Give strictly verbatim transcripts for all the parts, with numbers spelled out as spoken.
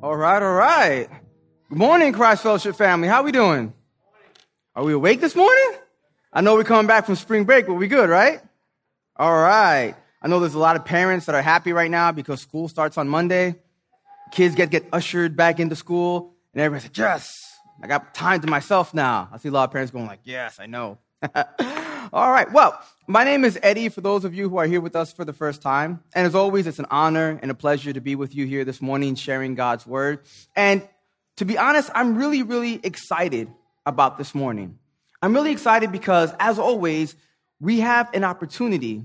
All right, all right. Good morning, Christ Fellowship family. How we doing? Are we awake this morning? I know we're coming back from spring break, but we good, right? All right. I know there's a lot of parents that are happy right now because school starts on Monday. Kids get, get ushered back into school, and everyone's like, yes, I got time to myself now. I see a lot of parents going like, yes, I know. All right. Well, my name is Eddie, for those of you who are here with us for the first time. And as always, it's an honor and a pleasure to be with you here this morning sharing God's word. And to be honest, I'm really, really excited about this morning. I'm really excited because, as always, we have an opportunity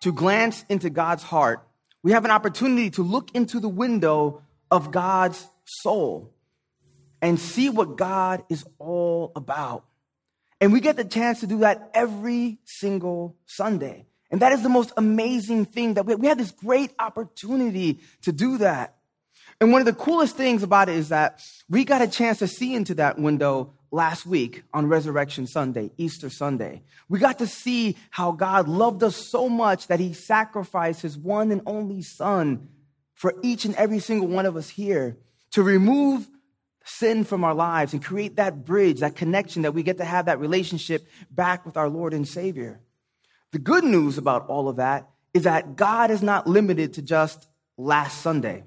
to glance into God's heart. We have an opportunity to look into the window of God's soul and see what God is all about. And we get the chance to do that every single Sunday. And that is the most amazing thing that we have. We have this great opportunity to do that. And one of the coolest things about it is that we got a chance to see into that window last week on Resurrection Sunday, Easter Sunday. We got to see how God loved us so much that he sacrificed his one and only son for each and every single one of us here to remove sin from our lives and create that bridge, that connection that we get to have that relationship back with our Lord and Savior. The good news about all of that is that God is not limited to just last Sunday.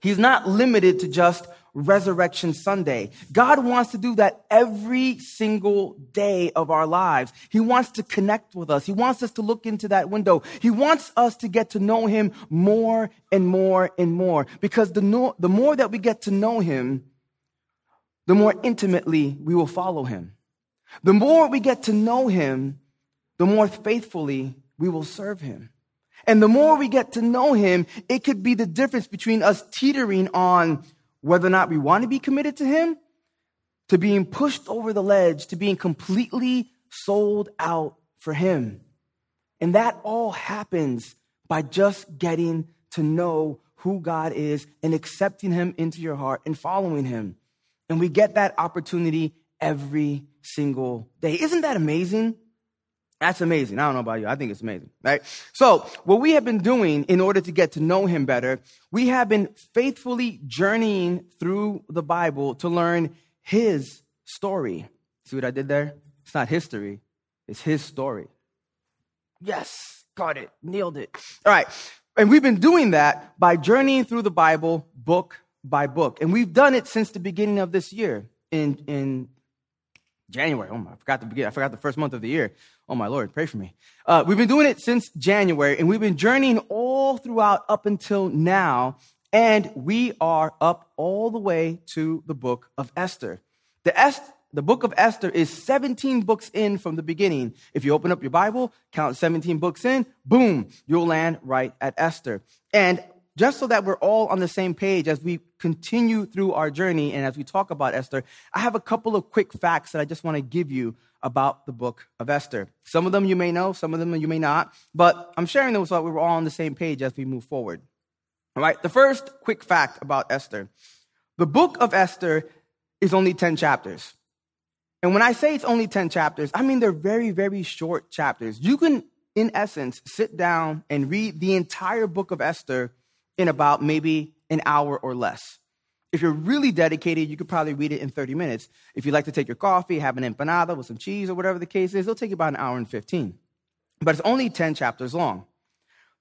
He's not limited to just Resurrection Sunday. God wants to do that every single day of our lives. He wants to connect with us. He wants us to look into that window. He wants us to get to know him more and more and more, because the, no, the more that we get to know him, the more intimately we will follow him. The more we get to know him, the more faithfully we will serve him. And the more we get to know him, it could be the difference between us teetering on whether or not we want to be committed to him, to being pushed over the ledge, to being completely sold out for him. And that all happens by just getting to know who God is and accepting him into your heart and following him. And we get that opportunity every single day. Isn't that amazing? That's amazing. I don't know about you. I think it's amazing, right? So what we have been doing in order to get to know him better, we have been faithfully journeying through the Bible to learn his story. See what I did there? It's not history. It's his story. Yes, got it. Nailed it. All right. And we've been doing that by journeying through the Bible book by book. And we've done it since the beginning of this year in in January. Oh my, I forgot the beginning. I forgot the first month of the year. Oh my Lord, pray for me. Uh, we've been doing it since January, and we've been journeying all throughout up until now, and we are up all the way to the book of Esther. The Est- the book of Esther is seventeen books in from the beginning. If you open up your Bible, count seventeen books in, boom, you'll land right at Esther. And just so that we're all on the same page as we continue through our journey and as we talk about Esther, I have a couple of quick facts that I just want to give you about the book of Esther. Some of them you may know, some of them you may not, but I'm sharing them so that we're all on the same page as we move forward. All right, the first quick fact about Esther. The book of Esther is only ten chapters. And when I say it's only ten chapters, I mean they're very, very short chapters. You can, in essence, sit down and read the entire book of Esther in about maybe an hour or less. If you're really dedicated, you could probably read it in thirty minutes. If you like to take your coffee, have an empanada with some cheese or whatever the case is, it'll take you about an hour and fifteen. But it's only ten chapters long.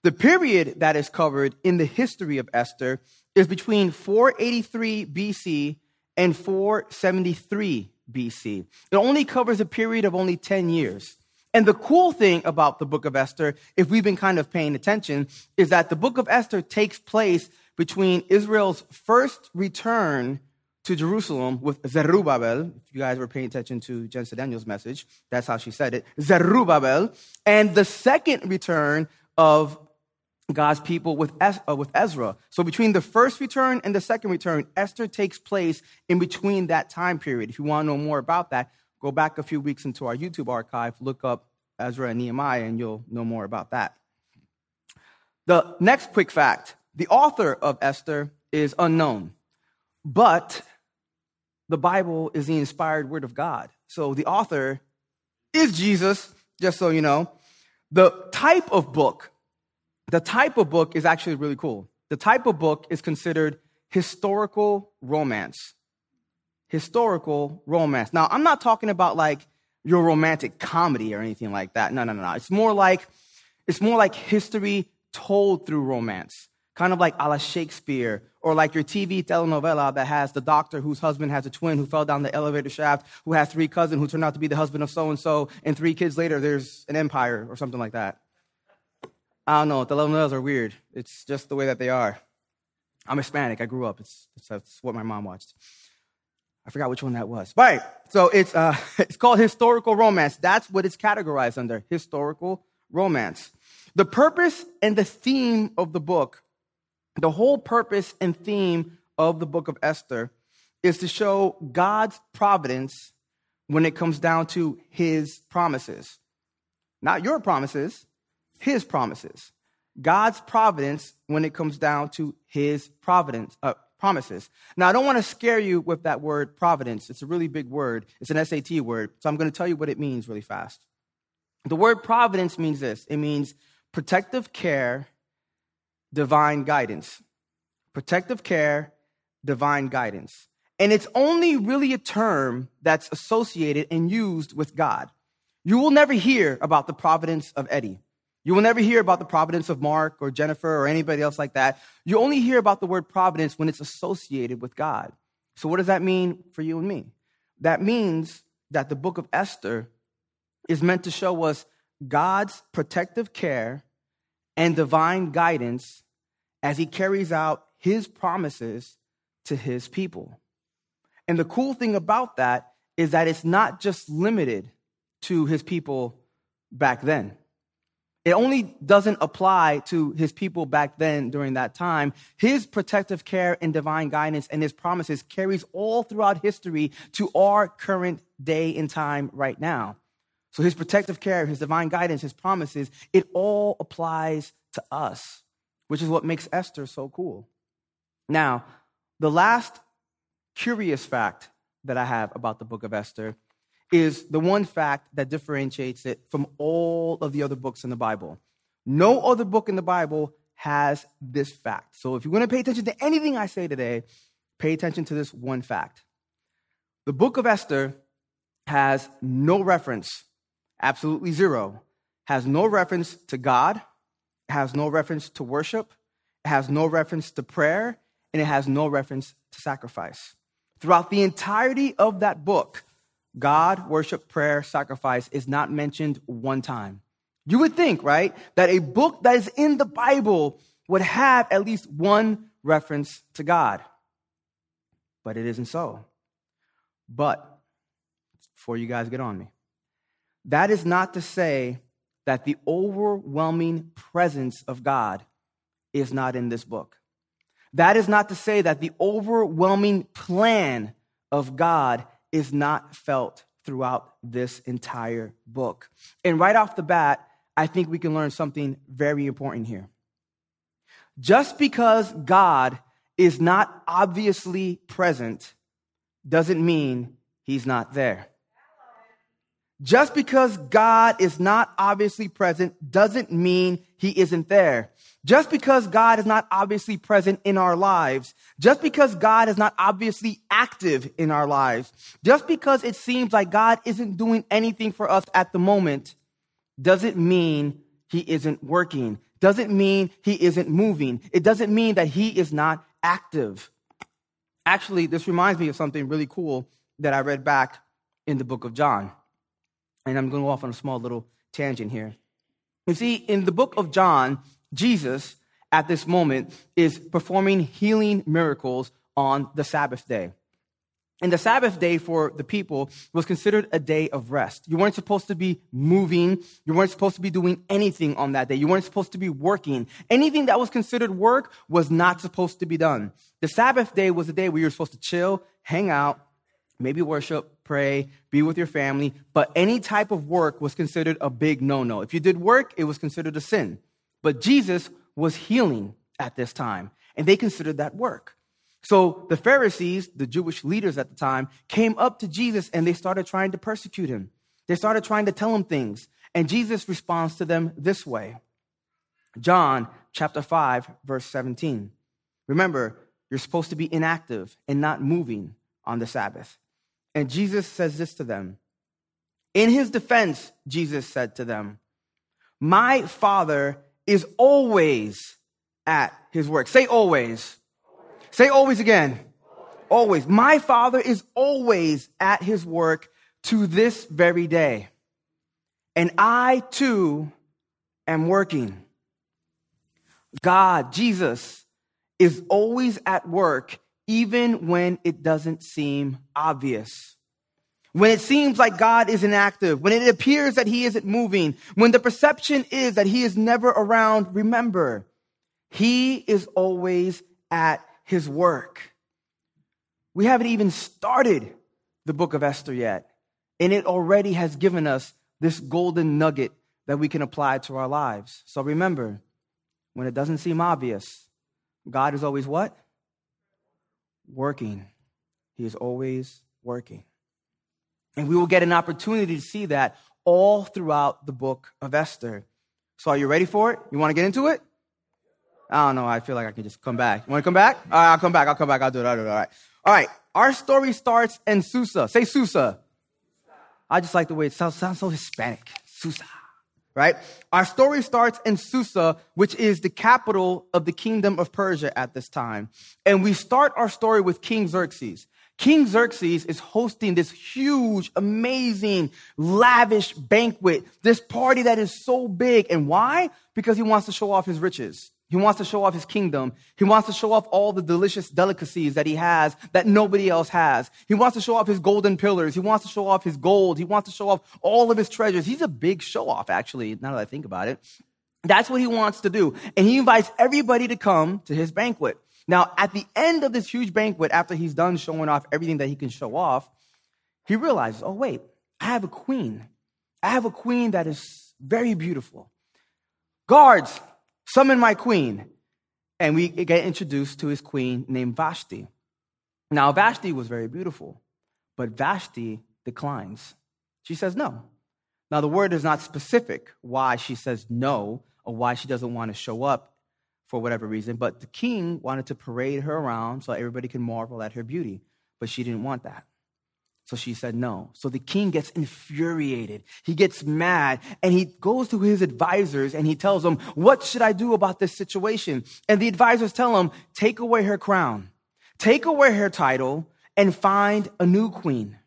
The period that is covered in the history of Esther is between four eighty-three B C and four seventy-three B C. It only covers a period of only ten years. And the cool thing about the book of Esther, if we've been kind of paying attention, is that the book of Esther takes place between Israel's first return to Jerusalem with Zerubbabel. If you guys were paying attention to Jen Stadnyl's message, that's how she said it, Zerubbabel, and the second return of God's people with Ezra. So between the first return and the second return, Esther takes place in between that time period. If you want to know more about that, go back a few weeks into our YouTube archive, look up Ezra and Nehemiah, and you'll know more about that. The next quick fact, the author of Esther is unknown, but the Bible is the inspired word of God. So the author is Jesus, just so you know. The type of book The type of book is actually really cool. The type of book is considered historical romance. Historical romance. Now, I'm not talking about like your romantic comedy or anything like that. No, no, no, no. It's more like it's more like history told through romance, kind of like a la Shakespeare, or like your T V telenovela that has the doctor whose husband has a twin who fell down the elevator shaft, who has three cousins who turned out to be the husband of so-and-so, and three kids later, there's an empire or something like that. I don't know. The telenovelas are weird. It's just the way that they are. I'm Hispanic. I grew up. It's, it's that's what my mom watched. I forgot which one that was. But right. So it's uh, it's called historical romance. That's what it's categorized under, historical romance. The purpose and the theme of the book, the whole purpose and theme of the book of Esther, is to show God's providence when it comes down to His promises, not your promises. His promises, God's providence when it comes down to His providence uh, promises. Now, I don't want to scare you with that word providence. It's a really big word. It's an S A T word. So I'm going to tell you what it means really fast. The word providence means this. It means protective care, divine guidance. Protective care, divine guidance. And it's only really a term that's associated and used with God. You will never hear about the providence of Eddie. You will never hear about the providence of Mark or Jennifer or anybody else like that. You only hear about the word providence when it's associated with God. So what does that mean for you and me? That means that the book of Esther is meant to show us God's protective care and divine guidance as He carries out His promises to His people. And the cool thing about that is that it's not just limited to His people back then. It only doesn't apply to His people back then during that time. His protective care and divine guidance and His promises carries all throughout history to our current day and time right now. So His protective care, His divine guidance, His promises, it all applies to us, which is what makes Esther so cool. Now, the last curious fact that I have about the book of Esther is the one fact that differentiates it from all of the other books in the Bible. No other book in the Bible has this fact. So if you're going to pay attention to anything I say today, pay attention to this one fact. The book of Esther has no reference, absolutely zero, has no reference to God, has no reference to worship, has no reference to prayer, and it has no reference to sacrifice. Throughout the entirety of that book, God, worship, prayer, sacrifice is not mentioned one time. You would think, right, that a book that is in the Bible would have at least one reference to God. But it isn't so. But, before you guys get on me, that is not to say that the overwhelming presence of God is not in this book. That is not to say that the overwhelming plan of God is is not felt throughout this entire book. And right off the bat, I think we can learn something very important here. Just because God is not obviously present doesn't mean He's not there. Just because God is not obviously present doesn't mean He isn't there. Just because God is not obviously present in our lives, just because God is not obviously active in our lives, just because it seems like God isn't doing anything for us at the moment, doesn't mean He isn't working, doesn't mean He isn't moving. It doesn't mean that He is not active. Actually, this reminds me of something really cool that I read back in the book of John. And I'm going off on a small little tangent here. You see, in the book of John, Jesus, at this moment, is performing healing miracles on the Sabbath day. And the Sabbath day for the people was considered a day of rest. You weren't supposed to be moving. You weren't supposed to be doing anything on that day. You weren't supposed to be working. Anything that was considered work was not supposed to be done. The Sabbath day was a day where you were supposed to chill, hang out, maybe worship, pray, be with your family. But any type of work was considered a big no-no. If you did work, it was considered a sin. But Jesus was healing at this time, and they considered that work. So the Pharisees, the Jewish leaders at the time, came up to Jesus and they started trying to persecute him. They started trying to tell him things. And Jesus responds to them this way. John chapter five, verse seventeen. Remember, you're supposed to be inactive and not moving on the Sabbath. And Jesus says this to them. In his defense, Jesus said to them, my Father is always at his work. Say always. Say always again. Always. My Father is always at his work to this very day. And I too am working. God, Jesus, is always at work, even when it doesn't seem obvious. When it seems like God is inactive, when it appears that he isn't moving, when the perception is that he is never around, remember, he is always at his work. We haven't even started the book of Esther yet, and it already has given us this golden nugget that we can apply to our lives. So remember, when it doesn't seem obvious, God is always what? Working. He is always working. And we will get an opportunity to see that all throughout the book of Esther. So are you ready for it? You want to get into it? I don't know. I feel like I can just come back. You want to come back? All right, I'll come back. I'll come back. I'll do it. I'll do it. All right. All right. Our story starts in Susa. Say Susa. I just like the way it sounds. Sounds so Hispanic. Susa. Right? Our story starts in Susa, which is the capital of the kingdom of Persia at this time. And we start our story with King Xerxes. King Xerxes is hosting this huge, amazing, lavish banquet, this party that is so big. And why? Because he wants to show off his riches. He wants to show off his kingdom. He wants to show off all the delicious delicacies that he has that nobody else has. He wants to show off his golden pillars. He wants to show off his gold. He wants to show off all of his treasures. He's a big show-off, actually, now that I think about it. That's what he wants to do. And he invites everybody to come to his banquet. Now, at the end of this huge banquet, after he's done showing off everything that he can show off, he realizes, oh, wait, I have a queen. I have a queen that is very beautiful. Guards, summon my queen. And we get introduced to his queen named Vashti. Now, Vashti was very beautiful, but Vashti declines. She says no. Now, the word is not specific why she says no or why she doesn't want to show up for whatever reason, but the king wanted to parade her around so everybody can marvel at her beauty, but she didn't want that. So she said no. So the king gets infuriated. He gets mad and he goes to his advisors and he tells them, what should I do about this situation? And the advisors tell him, take away her crown, take away her title and find a new queen.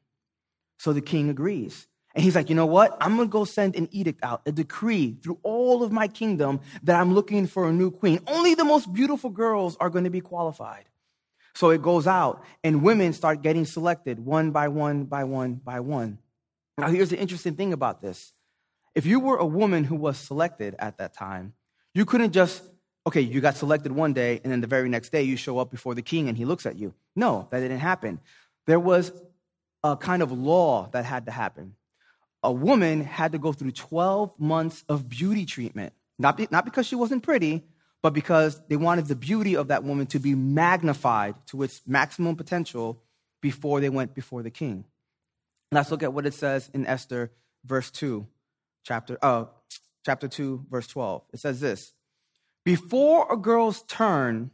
So the king agrees. And he's like, you know what? I'm going to go send an edict out, a decree through all of my kingdom that I'm looking for a new queen. Only the most beautiful girls are going to be qualified. So it goes out, and women start getting selected one by one by one by one. Now, here's the interesting thing about this. If you were a woman who was selected at that time, you couldn't just, okay, you got selected one day, and then the very next day you show up before the king and he looks at you. No, that didn't happen. There was a kind of law that had to happen. A woman had to go through twelve months of beauty treatment, not, be, not because she wasn't pretty, but because they wanted the beauty of that woman to be magnified to its maximum potential before they went before the king. Let's look at what it says in Esther, verse two, chapter uh, chapter two, verse twelve. It says this, before a girl's turn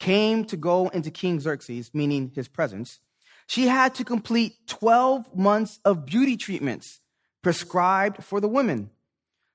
came to go into King Xerxes, meaning his presence, she had to complete twelve months of beauty treatments prescribed for the women,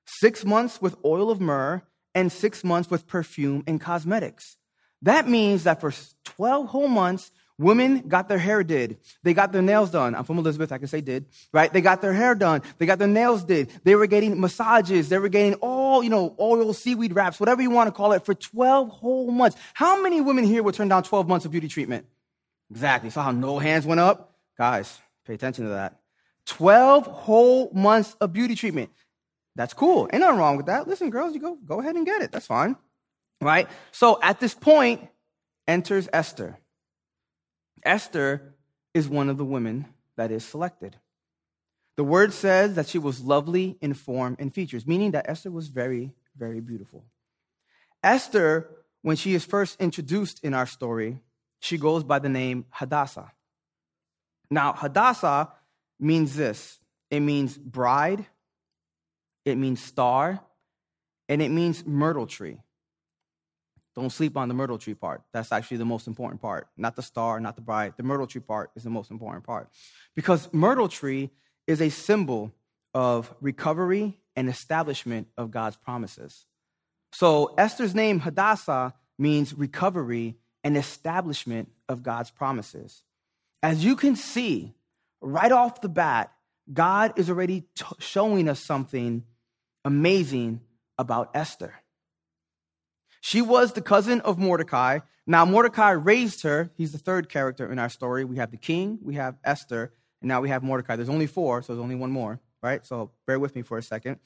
six months with oil of myrrh, and six months with perfume and cosmetics. That means that for twelve whole months, women got their hair did. They got their nails done. I'm from Elizabeth, I can say did, right? They got their hair done. They got their nails did. They were getting massages. They were getting all, you know, oil, seaweed wraps, whatever you want to call it, for twelve whole months. How many women here would turn down twelve months of beauty treatment? Exactly. So how no hands went up? Guys, pay attention to that. twelve whole months of beauty treatment. That's cool. Ain't nothing wrong with that. Listen, girls, you go, go ahead and get it. That's fine. Right? So at this point, enters Esther. Esther is one of the women that is selected. The word says that she was lovely in form and features, meaning that Esther was very, very beautiful. Esther, when she is first introduced in our story, she goes by the name Hadassah. Now, Hadassah means this. It means bride, it means star, and it means myrtle tree. Don't sleep on the myrtle tree part. That's actually the most important part. Not the star, not the bride. The myrtle tree part is the most important part. Because myrtle tree is a symbol of recovery and establishment of God's promises. So Esther's name, Hadassah, means recovery and establishment of God's promises. As you can see, right off the bat, God is already t- showing us something amazing about Esther. She was the cousin of Mordecai. Now, Mordecai raised her. He's the third character in our story. We have the king, we have Esther, and now we have Mordecai. There's only four, so there's only one more, right? So bear with me for a second.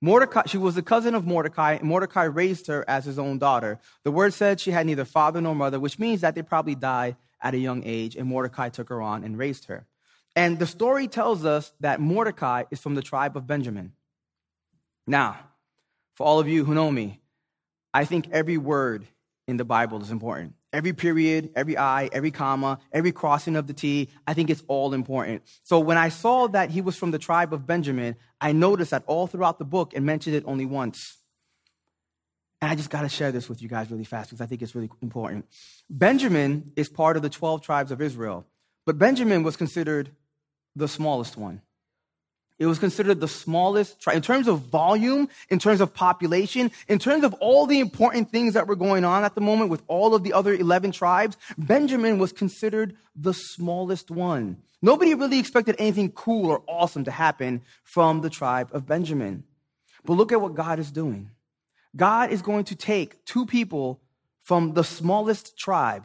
Mordecai, she was the cousin of Mordecai, and Mordecai raised her as his own daughter. The word said she had neither father nor mother, which means that they probably died at a young age, and Mordecai took her on and raised her. And the story tells us that Mordecai is from the tribe of Benjamin. Now, for all of you who know me, I think every word in the Bible is important. Every period, every I, every comma, every crossing of the T, I think it's all important. So when I saw that he was from the tribe of Benjamin, I noticed that all throughout the book and mentioned it only once. And I just got to share this with you guys really fast because I think it's really important. Benjamin is part of the twelve tribes of Israel, but Benjamin was considered the smallest one. It was considered the smallest tribe in terms of volume, in terms of population, in terms of all the important things that were going on at the moment with all of the other eleven tribes. Benjamin was considered the smallest one. Nobody really expected anything cool or awesome to happen from the tribe of Benjamin. But look at what God is doing. God is going to take two people from the smallest tribe,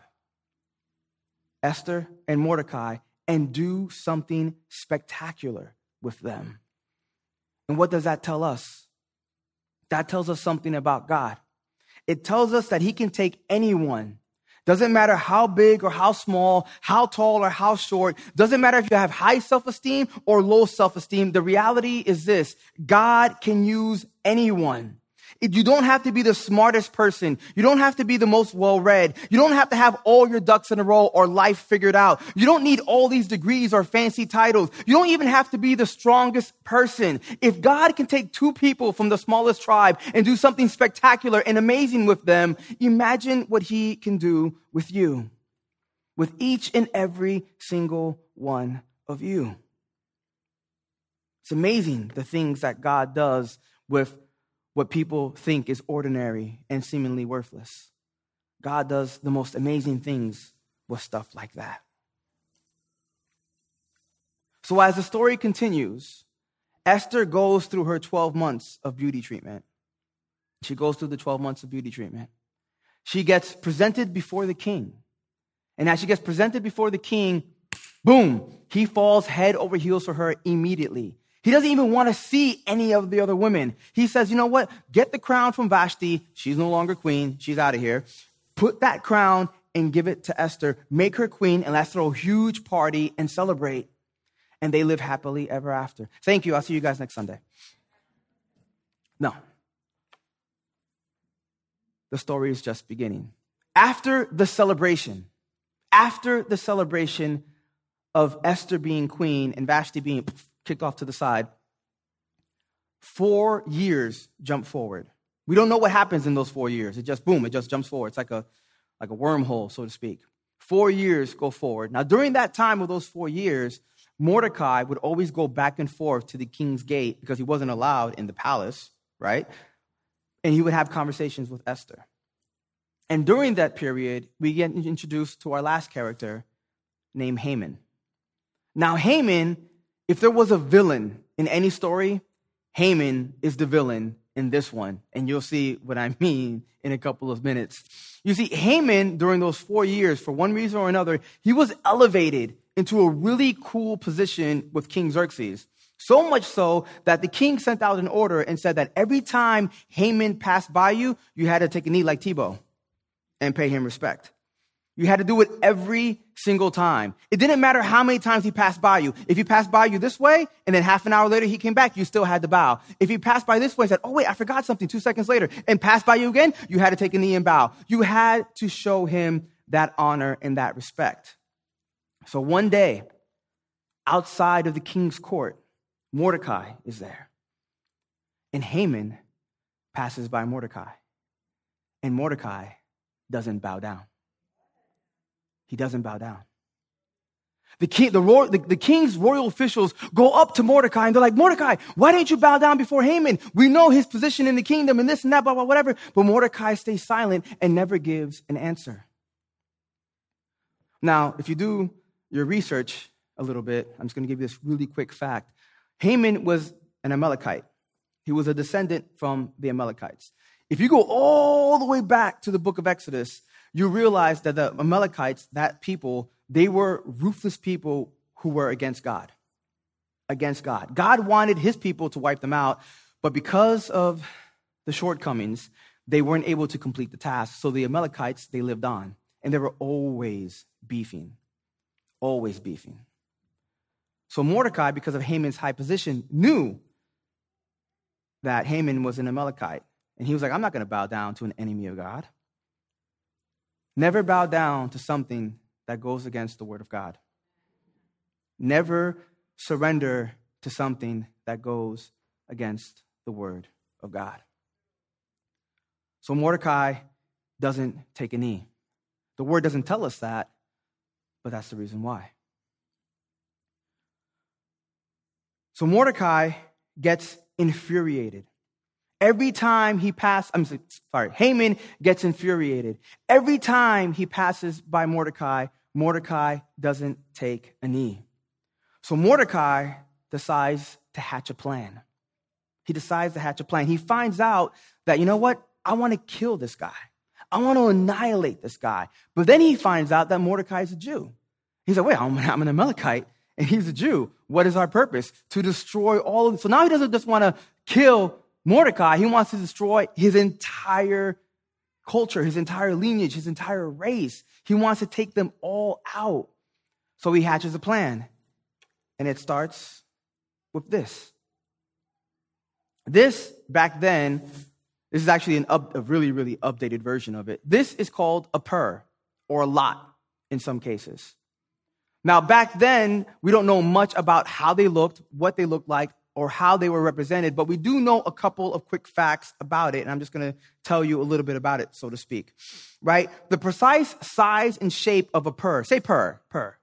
Esther and Mordecai, and do something spectacular with them. And what does that tell us? That tells us something about God. It tells us that he can take anyone. Doesn't matter how big or how small, how tall or how short. Doesn't matter if you have high self-esteem or low self-esteem. The reality is this: God can use anyone. You don't have to be the smartest person. You don't have to be the most well-read. You don't have to have all your ducks in a row or life figured out. You don't need all these degrees or fancy titles. You don't even have to be the strongest person. If God can take two people from the smallest tribe and do something spectacular and amazing with them, imagine what he can do with you, with each and every single one of you. It's amazing the things that God does with what people think is ordinary and seemingly worthless. God does the most amazing things with stuff like that. So as the story continues, Esther goes through her twelve months of beauty treatment. She goes through the twelve months of beauty treatment. She gets presented before the king. And as she gets presented before the king, boom, he falls head over heels for her immediately. He doesn't even want to see any of the other women. He says, you know what? Get the crown from Vashti. She's no longer queen. She's out of here. Put that crown and give it to Esther. Make her queen and let's throw a huge party and celebrate. And they live happily ever after. Thank you. I'll see you guys next Sunday. No. The story is just beginning. After the celebration, after the celebration of Esther being queen and Vashti being kicked off to the side, four years jump forward. We don't know what happens in those four years. It just, boom, it just jumps forward. It's like a, like a wormhole, so to speak. Four years go forward. Now, during that time of those four years, Mordecai would always go back and forth to the king's gate because he wasn't allowed in the palace, right? And he would have conversations with Esther. And during that period, we get introduced to our last character named Haman. Now, Haman, if there was a villain in any story, Haman is the villain in this one. And you'll see what I mean in a couple of minutes. You see, Haman, during those four years, for one reason or another, he was elevated into a really cool position with King Xerxes. So much so that the king sent out an order and said that every time Haman passed by you, you had to take a knee like Tebow and pay him respect. You had to do it every single time. It didn't matter how many times he passed by you. If he passed by you this way, and then half an hour later he came back, you still had to bow. If he passed by this way and said, oh wait, I forgot something, two seconds later, and passed by you again, you had to take a knee and bow. You had to show him that honor and that respect. So one day, outside of the king's court, Mordecai is there. And Haman passes by Mordecai. And Mordecai doesn't bow down. He doesn't bow down. The, king, the, royal, the, the king's royal officials go up to Mordecai and they're like, Mordecai, why didn't you bow down before Haman? We know his position in the kingdom and this and that, blah, blah, whatever. But Mordecai stays silent and never gives an answer. Now, if you do your research a little bit, I'm just going to give you this really quick fact. Haman was an Amalekite. He was a descendant from the Amalekites. If you go all the way back to the book of Exodus, you realize that the Amalekites, that people, they were ruthless people who were against God. Against God. God wanted his people to wipe them out, but because of the shortcomings, they weren't able to complete the task. So the Amalekites, they lived on, and they were always beefing. Always beefing. So Mordecai, because of Haman's high position, knew that Haman was an Amalekite. And he was like, I'm not going to bow down to an enemy of God. Never bow down to something that goes against the word of God. Never surrender to something that goes against the word of God. So Mordecai doesn't take a knee. The word doesn't tell us that, but that's the reason why. So Mordecai gets infuriated. Every time he passes, I'm sorry, Haman gets infuriated. Every time he passes by Mordecai, Mordecai doesn't take a knee. So Mordecai decides to hatch a plan. He decides to hatch a plan. He finds out that, you know what? I want to kill this guy. I want to annihilate this guy. But then he finds out that Mordecai is a Jew. He's like, wait, I'm, I'm an Amalekite. And he's a Jew. What is our purpose? To destroy all of them. So now he doesn't just want to kill Mordecai. He wants to destroy his entire culture, his entire lineage, his entire race. He wants to take them all out. So he hatches a plan. And it starts with this. This, back then, this is actually an up, a really, really updated version of it. This is called a pur, or a lot in some cases. Now, back then, we don't know much about how they looked, what they looked like, or how they were represented, but we do know a couple of quick facts about it, and I'm just going to tell you a little bit about it, so to speak, right? The precise size and shape of a pur, say pur, pur,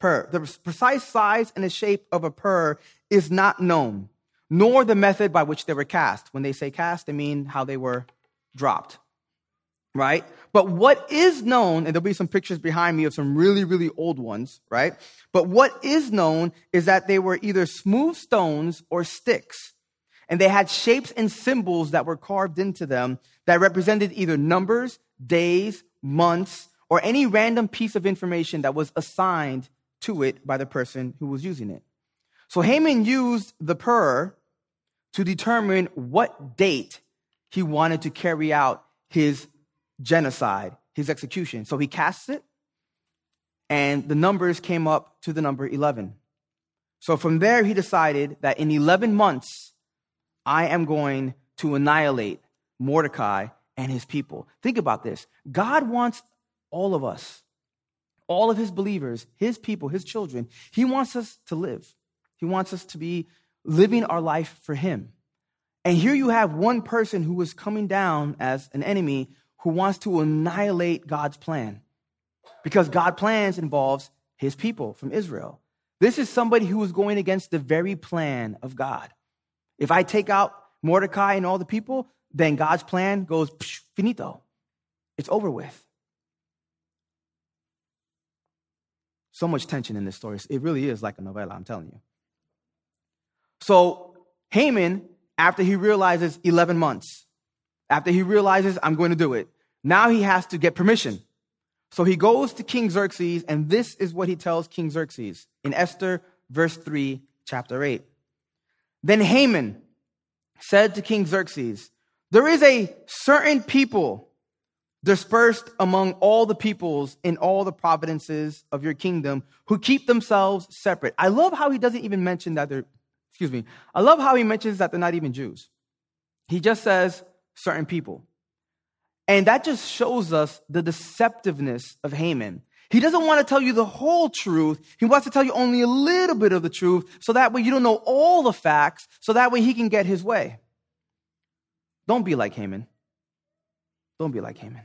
pur. The precise size and the shape of a pur is not known, nor the method by which they were cast. When they say cast, they mean how they were dropped, right? But what is known, and there'll be some pictures behind me of some really, really old ones, right? But what is known is that they were either smooth stones or sticks, and they had shapes and symbols that were carved into them that represented either numbers, days, months, or any random piece of information that was assigned to it by the person who was using it. So Haman used the pur to determine what date he wanted to carry out his genocide, his execution. So he casts it, and the numbers came up to the number eleven. So from there, he decided that in eleven months, I am going to annihilate Mordecai and his people. Think about this. God wants all of us, all of his believers, his people, his children. He wants us to live. He wants us to be living our life for him. And here you have one person who is coming down as an enemy who wants to annihilate God's plan, because God's plans involves his people from Israel. This is somebody who is going against the very plan of God. If I take out Mordecai and all the people, then God's plan goes psh, finito. It's over with. So much tension in this story. It really is like a novella, I'm telling you. So Haman, after he realizes eleven months, after he realizes I'm going to do it, now he has to get permission So he goes to King Xerxes, and this is what he tells King Xerxes in Esther, verse three, chapter eight. Then Haman said to King Xerxes, there is a certain people dispersed among all the peoples in all the provinces of your kingdom who keep themselves separate. I love how he doesn't even mention that they're, excuse me, I love how he mentions that they're not even Jews. He just says certain people. And that just shows us the deceptiveness of Haman. He doesn't want to tell you the whole truth. He wants to tell you only a little bit of the truth, so that way you don't know all the facts, so that way he can get his way. Don't be like Haman. Don't be like Haman.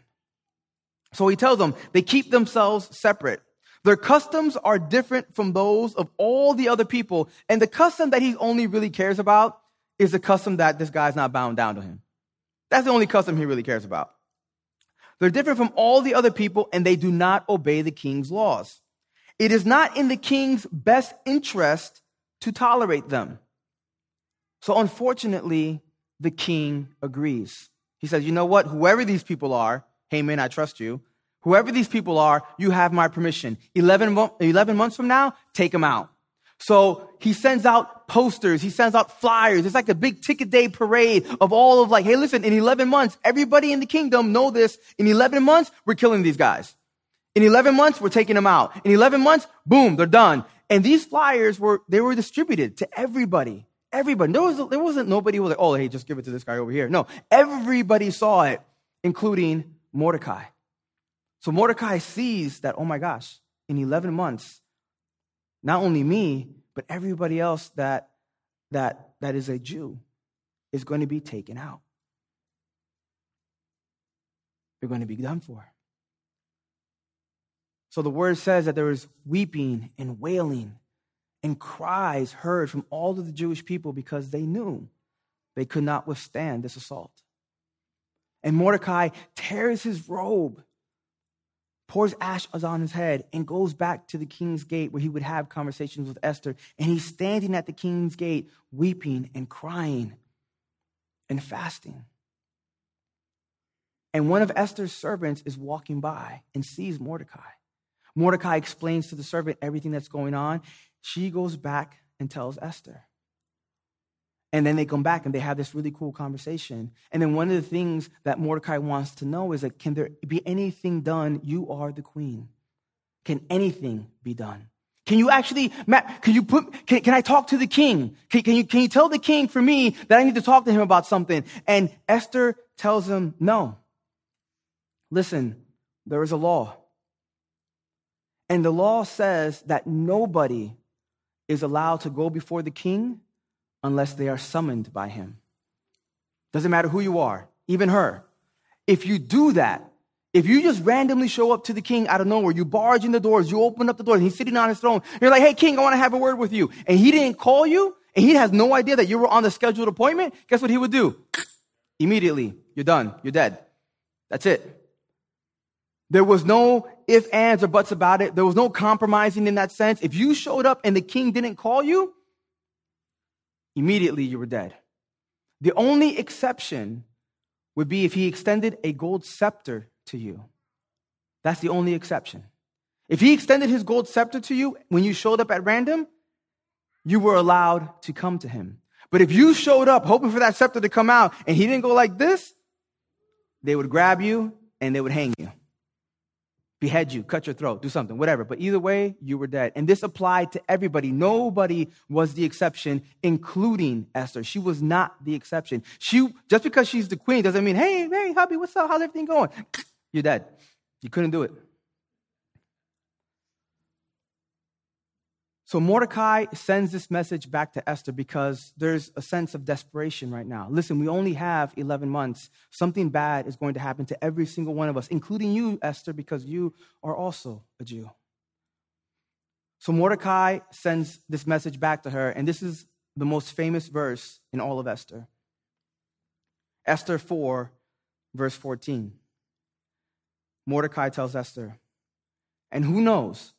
So he tells them they keep themselves separate. Their customs are different from those of all the other people. And the custom that he only really cares about is the custom that this guy's not bound down to him. That's the only custom he really cares about. They're different from all the other people, and they do not obey the king's laws. It is not in the king's best interest to tolerate them. So unfortunately, the king agrees. He says, you know what? Whoever these people are, Haman, I trust you. Whoever these people are, you have my permission. eleven, eleven months from now, take them out. So he sends out posters. He sends out flyers. It's like a big ticket day parade of all of like, hey, listen, in eleven months, everybody in the kingdom know this. In eleven months, we're killing these guys. In eleven months, we're taking them out. In eleven months, boom, they're done. And these flyers were, they were distributed to everybody. Everybody. There, was, there wasn't nobody who was like, oh, hey, just give it to this guy over here. No, everybody saw it, including Mordecai. So Mordecai sees that, oh my gosh, in eleven months, not only me, but everybody else that, that, that is a Jew is going to be taken out. They're going to be done for. So the word says that there was weeping and wailing and cries heard from all of the Jewish people because they knew they could not withstand this assault. And Mordecai tears his robe, pours ash on his head, and goes back to the king's gate where he would have conversations with Esther. And he's standing at the king's gate, weeping and crying and fasting. And one of Esther's servants is walking by and sees Mordecai. Mordecai explains to the servant everything that's going on. She goes back and tells Esther. And then they come back and they have this really cool conversation. And then one of the things that Mordecai wants to know is that, can there be anything done? You are the queen. Can anything be done? Can you actually, Matt, can you put, can, can I talk to the king? Can, can you, can you tell the king for me that I need to talk to him about something? And Esther tells him, no. Listen, there is a law. And the law says that nobody is allowed to go before the king unless they are summoned by him. Doesn't matter who you are, even her. If you do that, if you just randomly show up to the king out of nowhere, you barge in the doors, you open up the doors, and he's sitting on his throne, and you're like, hey, king, I want to have a word with you. And he didn't call you, and he has no idea that you were on the scheduled appointment, guess what he would do? Immediately, you're done, you're dead. That's it. There was no ifs, ands, or buts about it. There was no compromising in that sense. If you showed up and the king didn't call you, immediately you were dead. The only exception would be if he extended a gold scepter to you. That's the only exception. If he extended his gold scepter to you when you showed up at random, you were allowed to come to him. But if you showed up hoping for that scepter to come out and he didn't go like this, they would grab you and they would hang you, behead you, cut your throat, do something, whatever. But either way, you were dead. And this applied to everybody. Nobody was the exception, including Esther. She was not the exception. She, just because she's the queen doesn't mean, hey, hey, hubby, what's up? How's everything going? You're dead. You couldn't do it. So Mordecai sends this message back to Esther because there's a sense of desperation right now. Listen, we only have eleven months. Something bad is going to happen to every single one of us, including you, Esther, because you are also a Jew. So Mordecai sends this message back to her, and this is the most famous verse in all of Esther. Esther four, verse fourteen. Mordecai tells Esther, and who knows,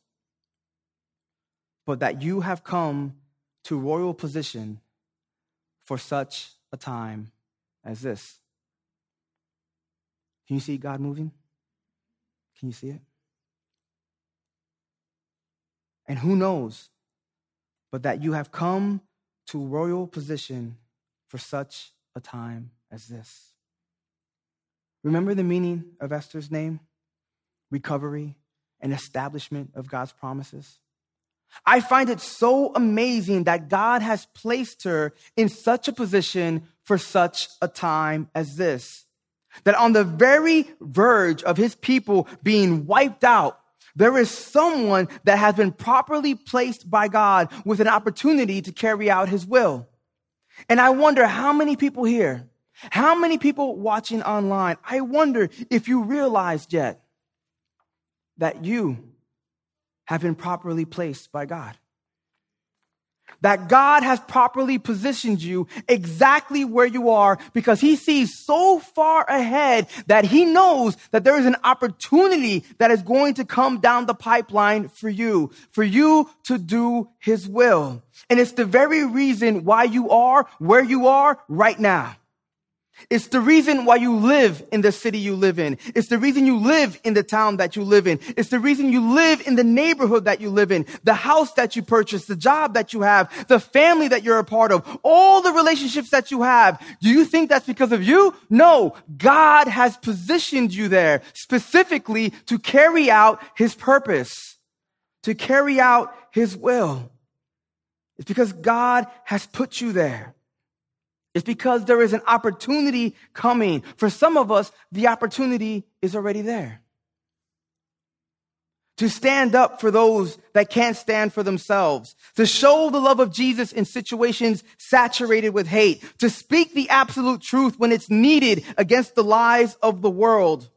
but that you have come to royal position for such a time as this. Can you see God moving? Can you see it? And who knows but that you have come to royal position for such a time as this. Remember the meaning of Esther's name? Recovery and establishment of God's promises. I find it so amazing that God has placed her in such a position for such a time as this, that on the very verge of his people being wiped out, there is someone that has been properly placed by God with an opportunity to carry out his will. And I wonder how many people here, how many people watching online, I wonder if you realized yet that you have been properly placed by God. That God has properly positioned you exactly where you are because he sees so far ahead that he knows that there is an opportunity that is going to come down the pipeline for you, for you to do his will. And it's the very reason why you are where you are right now. It's the reason why you live in the city you live in. It's the reason you live in the town that you live in. It's the reason you live in the neighborhood that you live in, the house that you purchased, the job that you have, the family that you're a part of, all the relationships that you have. Do you think that's because of you? No, God has positioned you there specifically to carry out his purpose, to carry out his will. It's because God has put you there. It's because there is an opportunity coming. For some of us, the opportunity is already there. To stand up for those that can't stand for themselves. To show the love of Jesus in situations saturated with hate. To speak the absolute truth when it's needed against the lies of the world.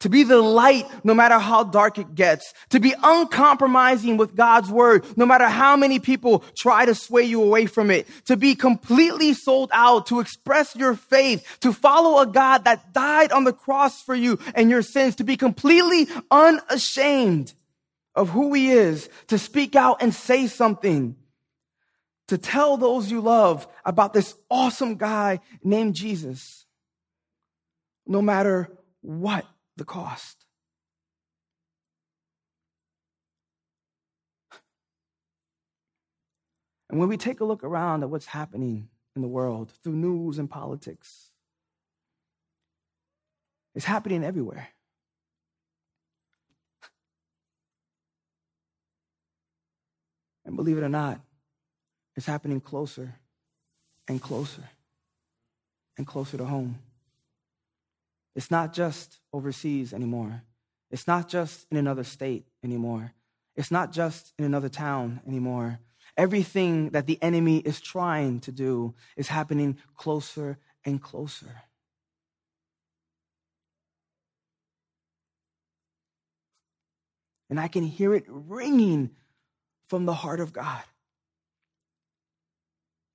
To be the light no matter how dark it gets. To be uncompromising with God's word no matter how many people try to sway you away from it. To be completely sold out, to express your faith, to follow a God that died on the cross for you and your sins. To be completely unashamed of who he is. To speak out and say something. To tell those you love about this awesome guy named Jesus. No matter what the cost. And when we take a look around at what's happening in the world through news and politics, it's happening everywhere. And believe it or not, it's happening closer and closer and closer to home. It's not just overseas anymore. It's not just in another state anymore. It's not just in another town anymore. Everything that the enemy is trying to do is happening closer and closer. And I can hear it ringing from the heart of God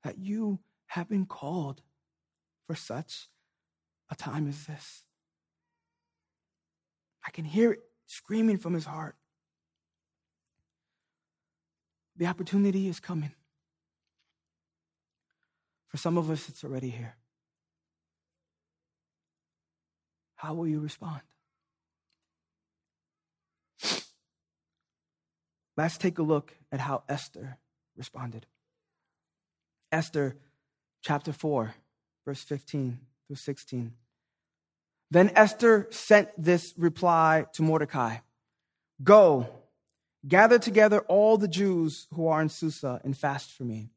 that you have been called for such a time as this. I can hear it screaming from his heart. The opportunity is coming. For some of us, it's already here. How will you respond? Let's take a look at how Esther responded. Esther, chapter four, verse fifteen through sixteen. Then Esther sent this reply to Mordecai. Go, gather together all the Jews who are in Susa and fast for me.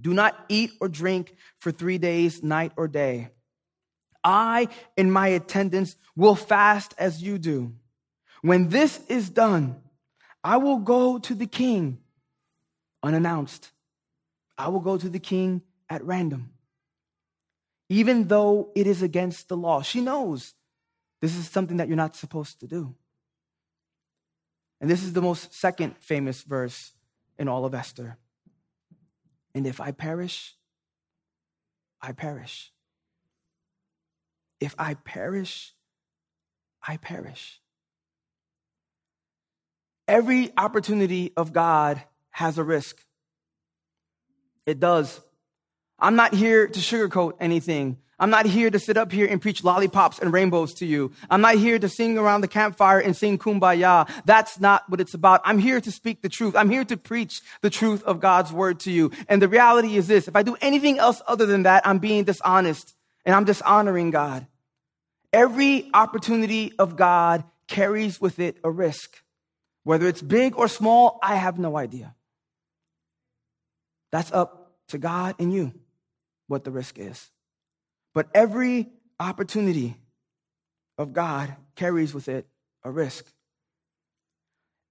Do not eat or drink for three days, night or day. I and my attendants will fast as you do. When this is done, I will go to the king unannounced. I will go to the king at random. Even though it is against the law. She knows this is something that you're not supposed to do. And this is the most second famous verse in all of Esther. And if I perish, I perish. If I perish, I perish. Every opportunity of God has a risk. It does. I'm not here to sugarcoat anything. I'm not here to sit up here and preach lollipops and rainbows to you. I'm not here to sing around the campfire and sing kumbaya. That's not what it's about. I'm here to speak the truth. I'm here to preach the truth of God's word to you. And the reality is this, if I do anything else other than that, I'm being dishonest and I'm dishonoring God. Every opportunity of God carries with it a risk. Whether it's big or small, I have no idea. That's up to God and you what the risk is. But every opportunity of God carries with it a risk.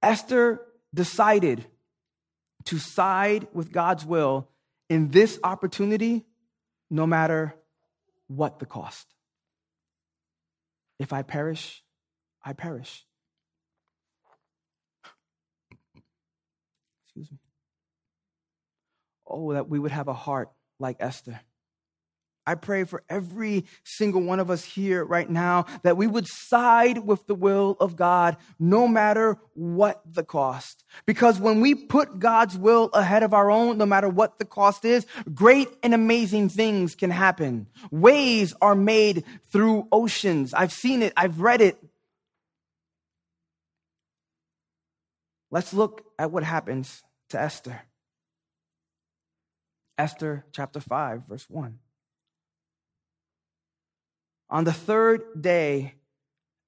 Esther decided to side with God's will in this opportunity, no matter what the cost. If I perish, I perish. Excuse me. Oh, that we would have a heart like Esther. I pray for every single one of us here right now that we would side with the will of God no matter what the cost. Because when we put God's will ahead of our own, no matter what the cost is, great and amazing things can happen. Ways are made through oceans. I've seen it. I've read it. Let's look at what happens to Esther. Esther chapter five, verse one. On the third day,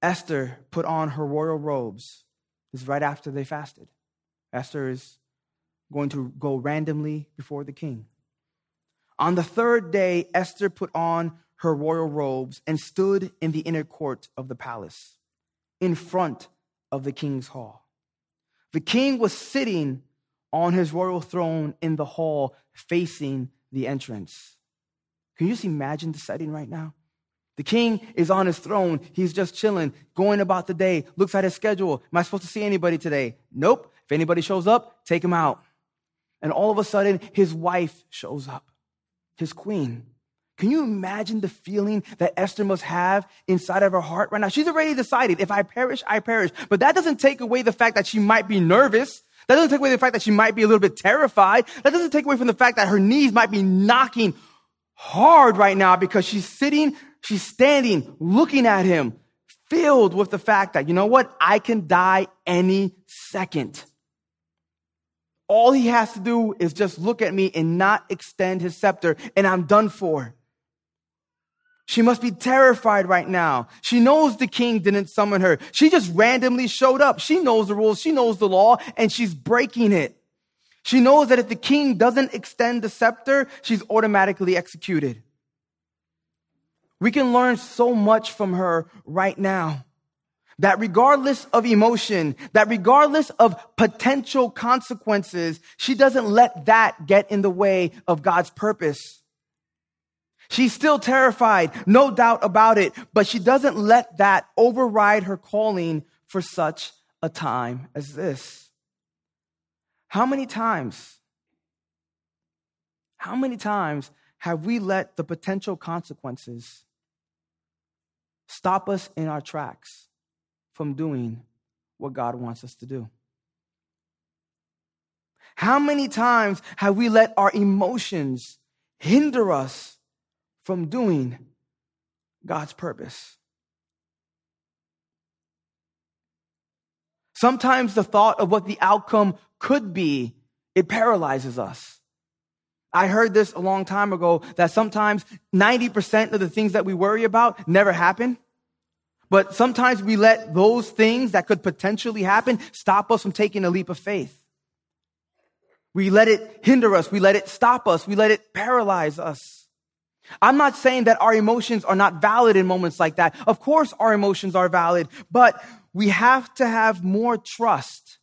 Esther put on her royal robes. This is right after they fasted. Esther is going to go randomly before the king. On the third day, Esther put on her royal robes and stood in the inner court of the palace, in front of the king's hall. The king was sitting on his royal throne in the hall, facing the entrance. Can you just imagine the setting right now? The king is on his throne. He's just chilling, going about the day, looks at his schedule. Am I supposed to see anybody today? Nope. If anybody shows up, take him out. And all of a sudden, his wife shows up, his queen. Can you imagine the feeling that Esther must have inside of her heart right now? She's already decided, if I perish, I perish. But that doesn't take away the fact that she might be nervous. That doesn't take away the fact that she might be a little bit terrified. That doesn't take away from the fact that her knees might be knocking hard right now because she's sitting She's standing, looking at him, filled with the fact that, you know what? I can die any second. All he has to do is just look at me and not extend his scepter, and I'm done for. She must be terrified right now. She knows the king didn't summon her. She just randomly showed up. She knows the rules. She knows the law, and she's breaking it. She knows that if the king doesn't extend the scepter, she's automatically executed. We can learn so much from her right now. That regardless of emotion, that regardless of potential consequences, she doesn't let that get in the way of God's purpose. She's still terrified, no doubt about it, but she doesn't let that override her calling for such a time as this. How many times, how many times have we let the potential consequences stop us in our tracks from doing what God wants us to do? How many times have we let our emotions hinder us from doing God's purpose? Sometimes the thought of what the outcome could be, it paralyzes us. I heard this a long time ago, that sometimes ninety percent of the things that we worry about never happen. But sometimes we let those things that could potentially happen stop us from taking a leap of faith. We let it hinder us. We let it stop us. We let it paralyze us. I'm not saying that our emotions are not valid in moments like that. Of course, our emotions are valid, but we have to have more trust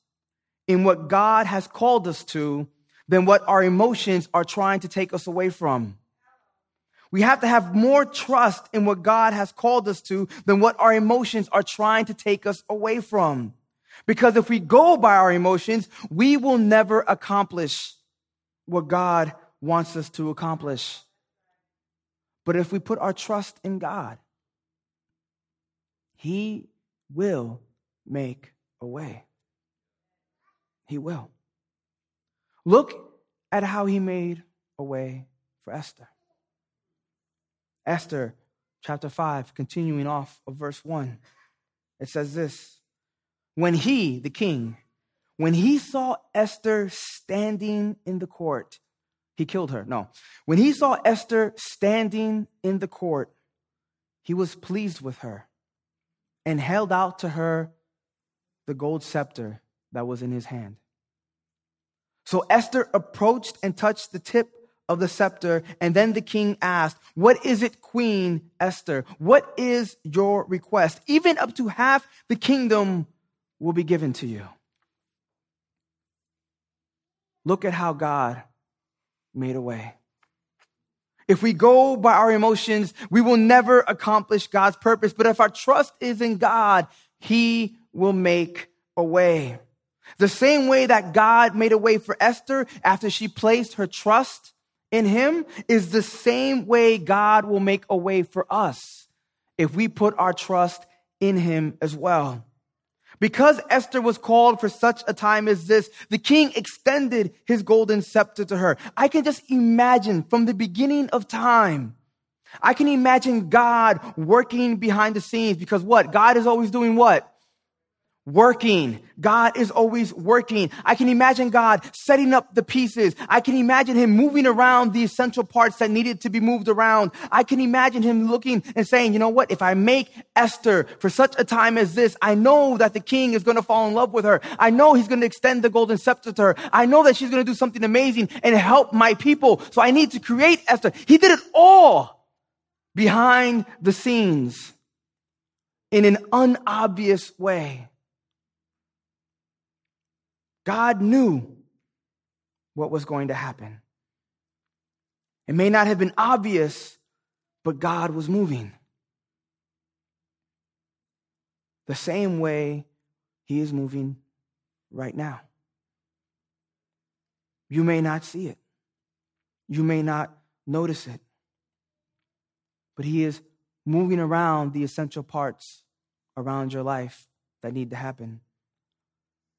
in what God has called us to than what our emotions are trying to take us away from. We have to have more trust in what God has called us to than what our emotions are trying to take us away from. Because if we go by our emotions, we will never accomplish what God wants us to accomplish. But if we put our trust in God, He will make a way. He will. Look at how He made a way for Esther. Esther, chapter five, continuing off of verse one, it says this: when he, the king, when he saw Esther standing in the court, he killed her. No. When he saw Esther standing in the court, he was pleased with her and held out to her the gold scepter that was in his hand. So Esther approached and touched the tip of the scepter, and then the king asked, "What is it, Queen Esther? What is your request? Even up to half the kingdom will be given to you." Look at how God made a way. If we go by our emotions, we will never accomplish God's purpose. But if our trust is in God, he will make a way. The same way that God made a way for Esther after she placed her trust in him is the same way God will make a way for us if we put our trust in him as well. Because Esther was called for such a time as this, the king extended his golden scepter to her. I can just imagine from the beginning of time, I can imagine God working behind the scenes, because what? God is always doing what? Working. God is always working. I can imagine God setting up the pieces. I can imagine him moving around the essential parts that needed to be moved around. I can imagine him looking and saying, you know what? If I make Esther for such a time as this, I know that the king is going to fall in love with her. I know he's going to extend the golden scepter to her. I know that she's going to do something amazing and help my people. So I need to create Esther. He did it all behind the scenes in an unobvious way. God knew what was going to happen. It may not have been obvious, but God was moving. The same way he is moving right now. You may not see it. You may not notice it. But he is moving around the essential parts around your life that need to happen.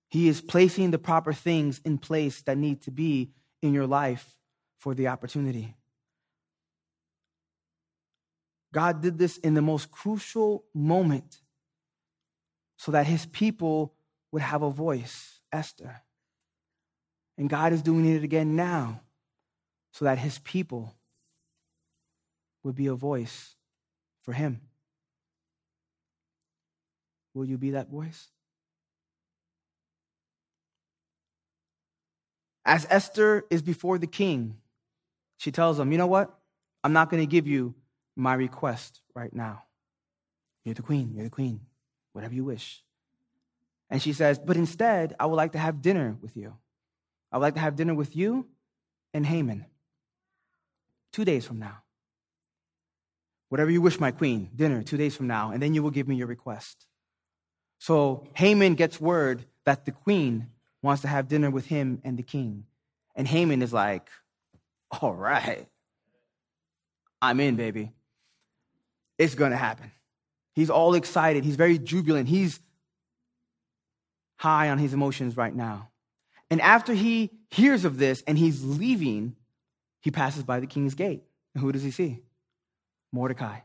He is placing the proper things in place that need to be in your life for the opportunity. God did this in the most crucial moment so that his people would have a voice, Esther. And God is doing it again now so that his people would be a voice for him. Will you be that voice? As Esther is before the king, she tells him, you know what? I'm not going to give you my request right now. You're the queen, you're the queen, whatever you wish. And she says, but instead, I would like to have dinner with you. I would like to have dinner with you and Haman two days from now. Whatever you wish, my queen, dinner two days from now, and then you will give me your request. So Haman gets word that the queen wants to have dinner with him and the king. And Haman is like, all right, I'm in, baby. It's going to happen. He's all excited. He's very jubilant. He's high on his emotions right now. And after he hears of this and he's leaving, he passes by the king's gate. And who does he see? Mordecai.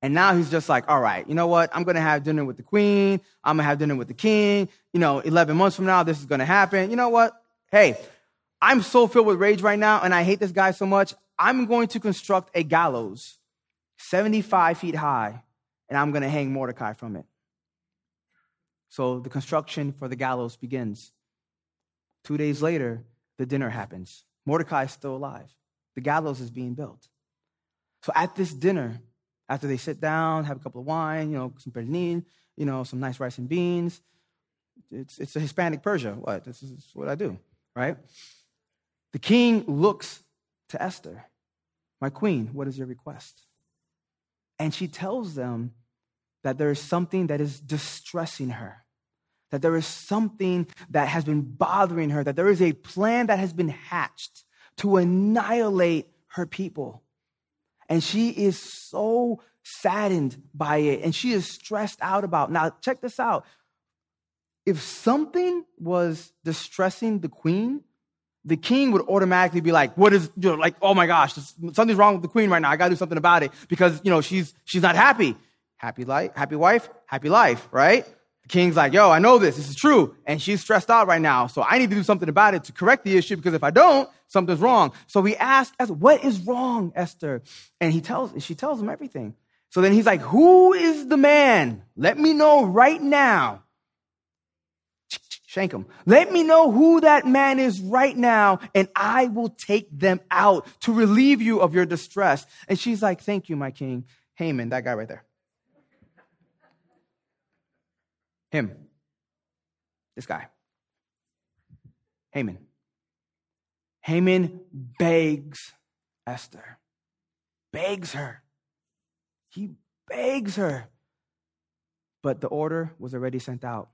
And now he's just like, all right, you know what? I'm going to have dinner with the queen. I'm going to have dinner with the king. You know, eleven months from now, this is going to happen. You know what? Hey, I'm so filled with rage right now, and I hate this guy so much. I'm going to construct a gallows seventy-five feet high, and I'm going to hang Mordecai from it. So the construction for the gallows begins. Two days later, the dinner happens. Mordecai is still alive. The gallows is being built. So at this dinner, after they sit down, have a couple of wine, you know, some pernil, you know, some nice rice and beans. It's it's a Hispanic Persia. What? This is what I do, right? The king looks to Esther. My queen, what is your request? And she tells them that there is something that is distressing her, that there is something that has been bothering her, that there is a plan that has been hatched to annihilate her people. And she is so saddened by it. And she is stressed out about it. Now, check this out. If something was distressing the queen, the king would automatically be like, what is, you know, like, oh my gosh, something's wrong with the queen right now. I got to do something about it because, you know, she's she's not happy. Happy life, happy wife, happy life, right? The king's like, yo, I know this. This is true. And she's stressed out right now. So I need to do something about it to correct the issue because if I don't, something's wrong. So he asked Esther, what is wrong, Esther? And he tells, she tells him everything. So then he's like, who is the man? Let me know right now. Shank him. Let me know who that man is right now, and I will take them out to relieve you of your distress. And she's like, thank you, my king. Haman, that guy right there. Him. This guy. Haman. Haman begs Esther. Begs her. He begs her. But the order was already sent out.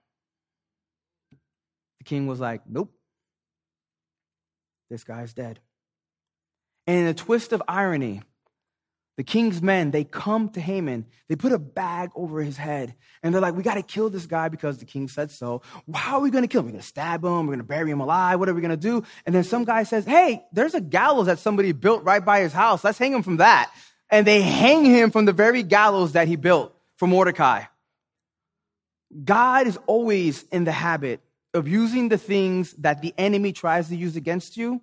The king was like, nope, this guy's dead. And in a twist of irony, the king's men, they come to Haman. They put a bag over his head. And they're like, we got to kill this guy because the king said so. How are we going to kill him? We're going to stab him. We're going to bury him alive. What are we going to do? And then some guy says, hey, there's a gallows that somebody built right by his house. Let's hang him from that. And they hang him from the very gallows that he built for Mordecai. God is always in the habit of using the things that the enemy tries to use against you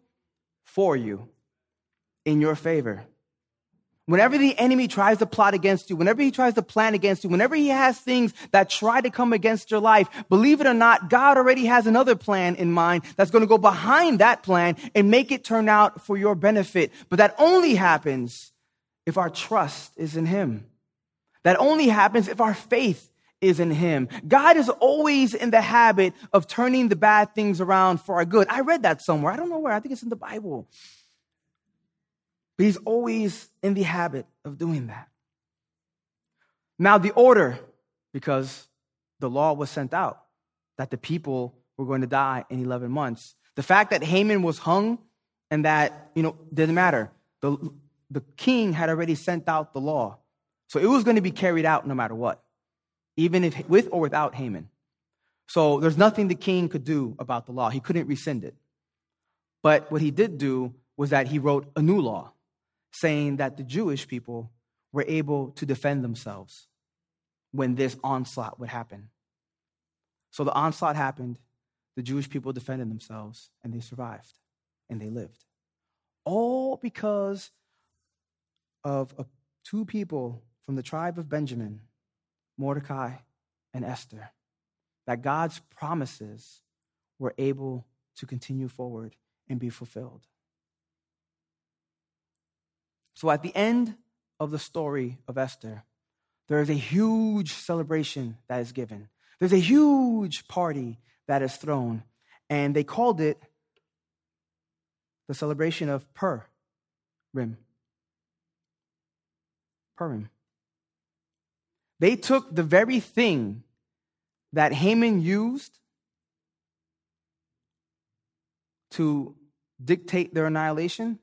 for you, in your favor. Whenever the enemy tries to plot against you, whenever he tries to plan against you, whenever he has things that try to come against your life, believe it or not, God already has another plan in mind that's going to go behind that plan and make it turn out for your benefit. But that only happens if our trust is in him. That only happens if our faith is in him. God is always in the habit of turning the bad things around for our good. I read that somewhere. I don't know where. I think it's in the Bible. But he's always in the habit of doing that. Now the order, because the law was sent out that the people were going to die in eleven months. The fact that Haman was hung and that, you know, didn't matter. The, the king had already sent out the law. So it was going to be carried out no matter what, even if with or without Haman. So there's nothing the king could do about the law. He couldn't rescind it. But what he did do was that he wrote a new law saying that the Jewish people were able to defend themselves when this onslaught would happen. So the onslaught happened, the Jewish people defended themselves, and they survived, and they lived. All because of uh, two people from the tribe of Benjamin, Mordecai and Esther, that God's promises were able to continue forward and be fulfilled. So at the end of the story of Esther, there is a huge celebration that is given. There's a huge party that is thrown, and they called it the celebration of Purim. Purim. They took the very thing that Haman used to dictate their annihilation.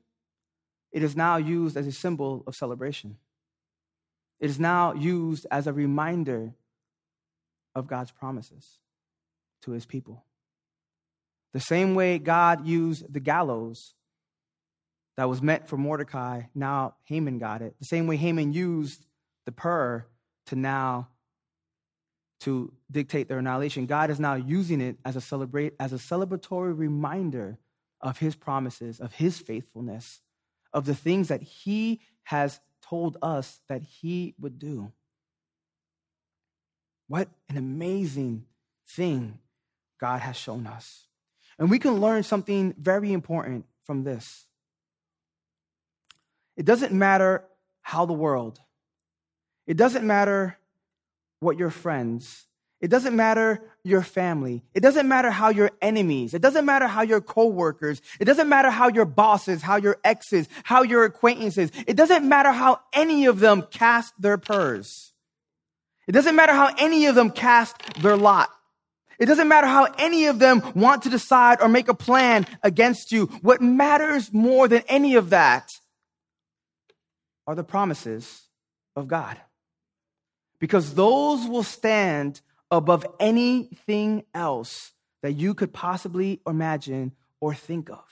It is now used as a symbol of celebration. It is now used as a reminder of God's promises to his people. The same way God used the gallows that was meant for Mordecai, now Haman got it. The same way Haman used the pur to now to dictate their annihilation. God is now using it as a celebrate as a celebratory reminder of his promises, of his faithfulness, of the things that he has told us that he would do. What an amazing thing God has shown us. And we can learn something very important from this. It doesn't matter how the world It doesn't matter what your friends, it doesn't matter your family, it doesn't matter how your enemies, it doesn't matter how your coworkers, it doesn't matter how your bosses, how your exes, how your acquaintances, it doesn't matter how any of them cast their purrs. It doesn't matter how any of them cast their lot. It doesn't matter how any of them want to decide or make a plan against you. What matters more than any of that are the promises of God. Because those will stand above anything else that you could possibly imagine or think of.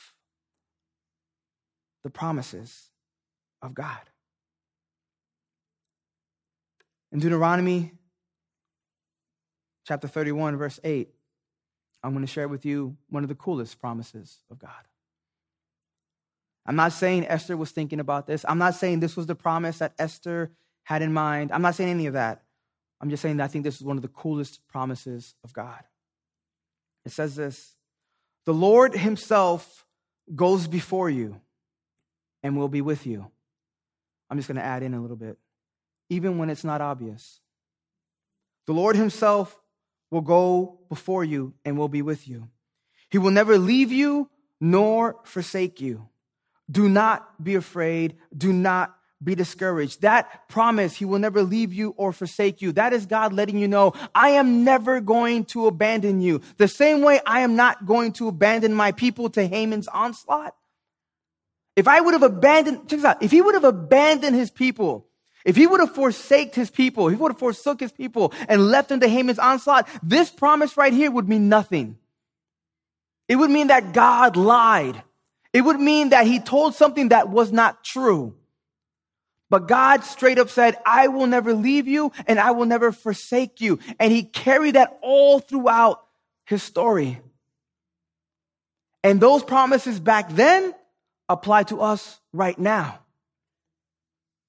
the promises of God. In Deuteronomy chapter thirty-one, verse eight, I'm going to share with you one of the coolest promises of God. I'm not saying Esther was thinking about this. I'm not saying this was the promise that Esther had in mind. I'm not saying any of that. I'm just saying that I think this is one of the coolest promises of God. It says this: the Lord himself goes before you and will be with you. I'm just going to add in a little bit. Even when it's not obvious. The Lord himself will go before you and will be with you. He will never leave you nor forsake you. Do not be afraid. Do not be discouraged. That promise, he will never leave you or forsake you. That is God letting you know, I am never going to abandon you. The same way I am not going to abandon my people to Haman's onslaught. If I would have abandoned, check this out, if he would have abandoned his people, if he would have forsaked his people, he would have forsook his people and left them to Haman's onslaught, this promise right here would mean nothing. It would mean that God lied. It would mean that he told something that was not true. But God straight up said, I will never leave you and I will never forsake you. And he carried that all throughout his story. And those promises back then apply to us right now.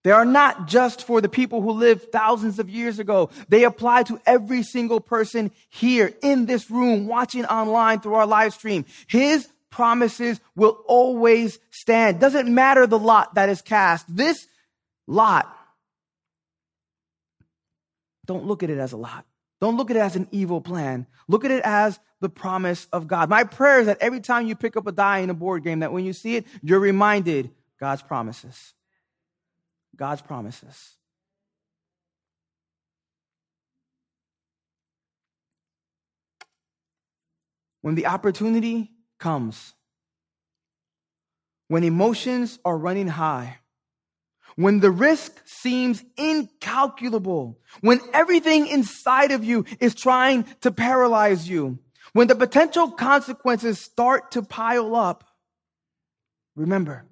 They are not just for the people who lived thousands of years ago. They apply to every single person here in this room, watching online through our live stream. His promises will always stand. Doesn't matter the lot that is cast. This lot, don't look at it as a lot. Don't look at it as an evil plan. Look at it as the promise of God. My prayer is that every time you pick up a die in a board game, that when you see it, you're reminded God's promises. God's promises. When the opportunity comes, when emotions are running high, when the risk seems incalculable, when everything inside of you is trying to paralyze you, when the potential consequences start to pile up, remember,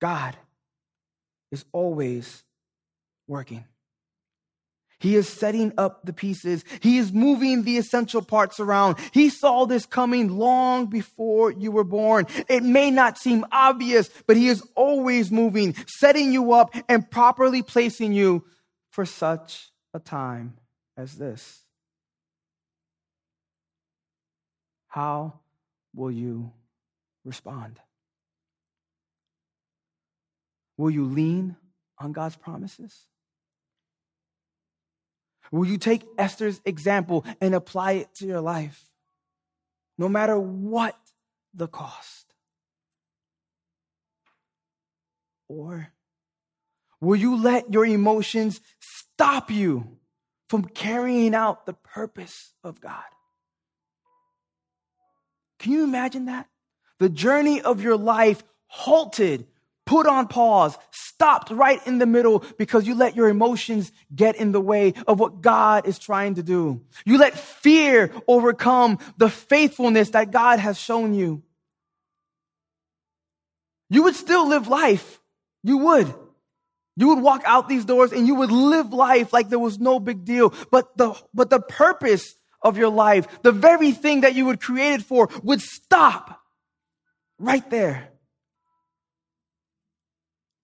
God is always working. He is setting up the pieces. He is moving the essential parts around. He saw this coming long before you were born. It may not seem obvious, but he is always moving, setting you up and properly placing you for such a time as this. How will you respond? Will you lean on God's promises? Will you take Esther's example and apply it to your life, no matter what the cost? Or will you let your emotions stop you from carrying out the purpose of God? Can you imagine that? The journey of your life halted, put on pause, stopped right in the middle because you let your emotions get in the way of what God is trying to do. You let fear overcome the faithfulness that God has shown you. You would still live life. You would. You would walk out these doors and you would live life like there was no big deal. But the, but the purpose of your life, the very thing that you were created for, would stop right there.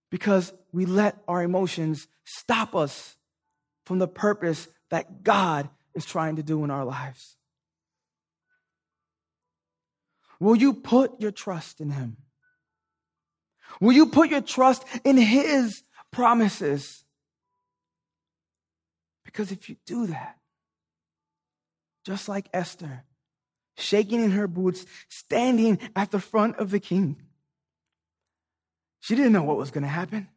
Because we let our emotions stop us from the purpose that God is trying to do in our lives. Will you put your trust in him? Will you put your trust in his promises? Because if you do that, just like Esther, shaking in her boots, standing at the front of the king, she didn't know what was going to happen.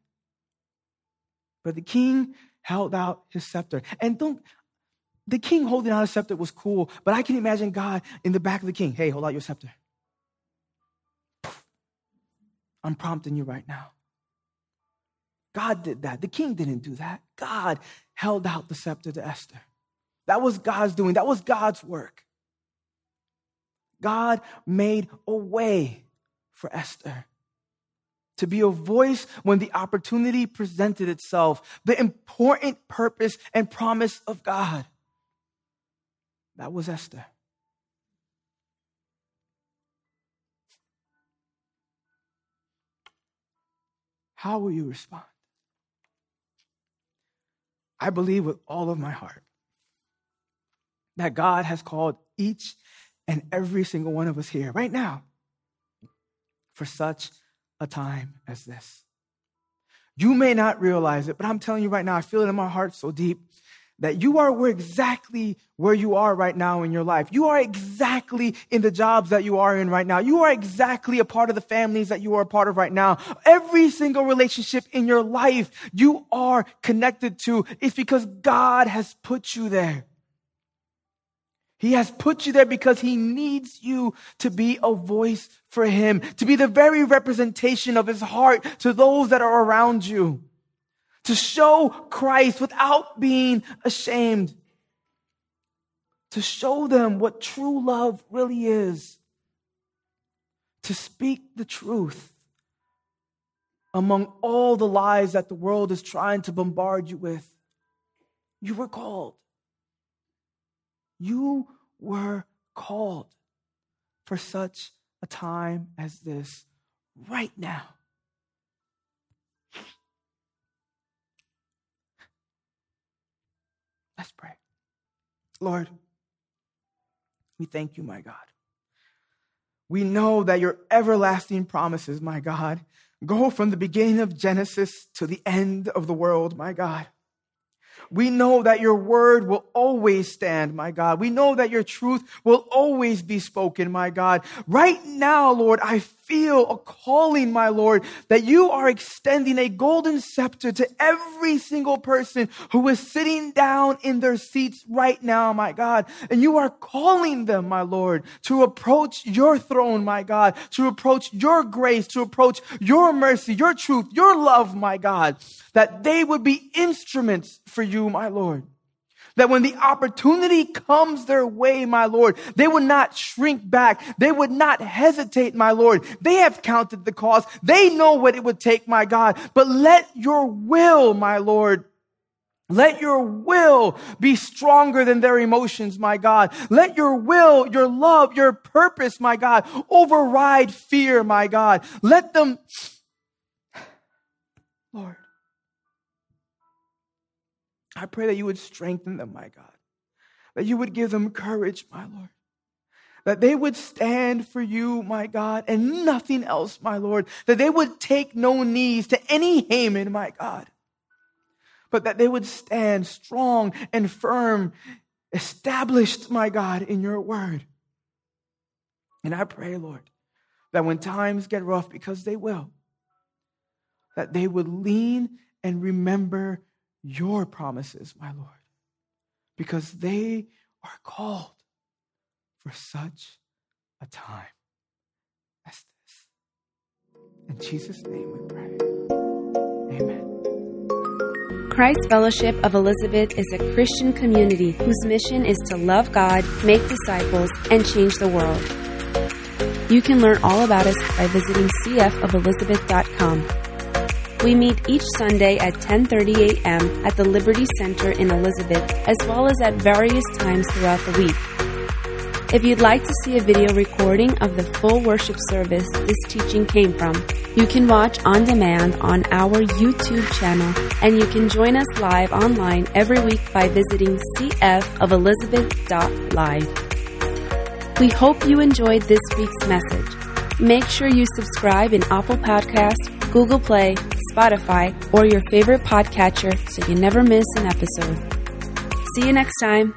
But the king held out his scepter. And don't, the king holding out his scepter was cool, but I can imagine God in the back of the king. Hey, hold out your scepter. I'm prompting you right now. God did that. The king didn't do that. God held out the scepter to Esther. That was God's doing. That was God's work. God made a way for Esther. to be a voice when the opportunity presented itself, the important purpose and promise of God. That was Esther. How will you respond? I believe with all of my heart that God has called each and every single one of us here right now for such a time as this. You may not realize it, but I'm telling you right now, I feel it in my heart so deep that you are where exactly where you are right now in your life. You are exactly in the jobs that you are in right now. You are exactly a part of the families that you are a part of right now. Every single relationship in your life you are connected to is because God has put you there. He has put you there because he needs you to be a voice for him, to be the very representation of his heart to those that are around you, to show Christ without being ashamed, to show them what true love really is, to speak the truth among all the lies that the world is trying to bombard you with. You were called. You were called for such a time as this right now. Let's pray. Lord, we thank you, my God. We know that your everlasting promises, my God, go from the beginning of Genesis to the end of the world, my God. We know that your word will always stand, my God. We know that your truth will always be spoken, my God. Right now, Lord, I feel a calling, my Lord, that you are extending a golden scepter to every single person who is sitting down in their seats right now, my God. And you are calling them, my Lord, to approach your throne, my God, to approach your grace, to approach your mercy, your truth, your love, my God, that they would be instruments for you, my Lord. That when the opportunity comes their way, my Lord, they would not shrink back. They would not hesitate, my Lord. They have counted the cost. They know what it would take, my God. But let your will, my Lord, let your will be stronger than their emotions, my God. Let your will, your love, your purpose, my God, override fear, my God. Let them, Lord, I pray that you would strengthen them, my God, that you would give them courage, my Lord, that they would stand for you, my God, and nothing else, my Lord, that they would take no knees to any Haman, my God, but that they would stand strong and firm, established, my God, in your word. And I pray, Lord, that when times get rough, because they will, that they would lean and remember your promises, my Lord, because they are called for such a time as this. In Jesus' name we pray. Amen. Christ Fellowship of Elizabeth is a Christian community whose mission is to love God, make disciples, and change the world. You can learn all about us by visiting c f of elizabeth dot com. We meet each Sunday at ten thirty a.m. at the Liberty Center in Elizabeth, as well as at various times throughout the week. If you'd like to see a video recording of the full worship service this teaching came from, you can watch on demand on our YouTube channel, and you can join us live online every week by visiting c f of elizabeth dot live. We hope you enjoyed this week's message. Make sure you subscribe in Apple Podcasts, Google Play, Spotify, or your favorite podcatcher so you never miss an episode. See you next time.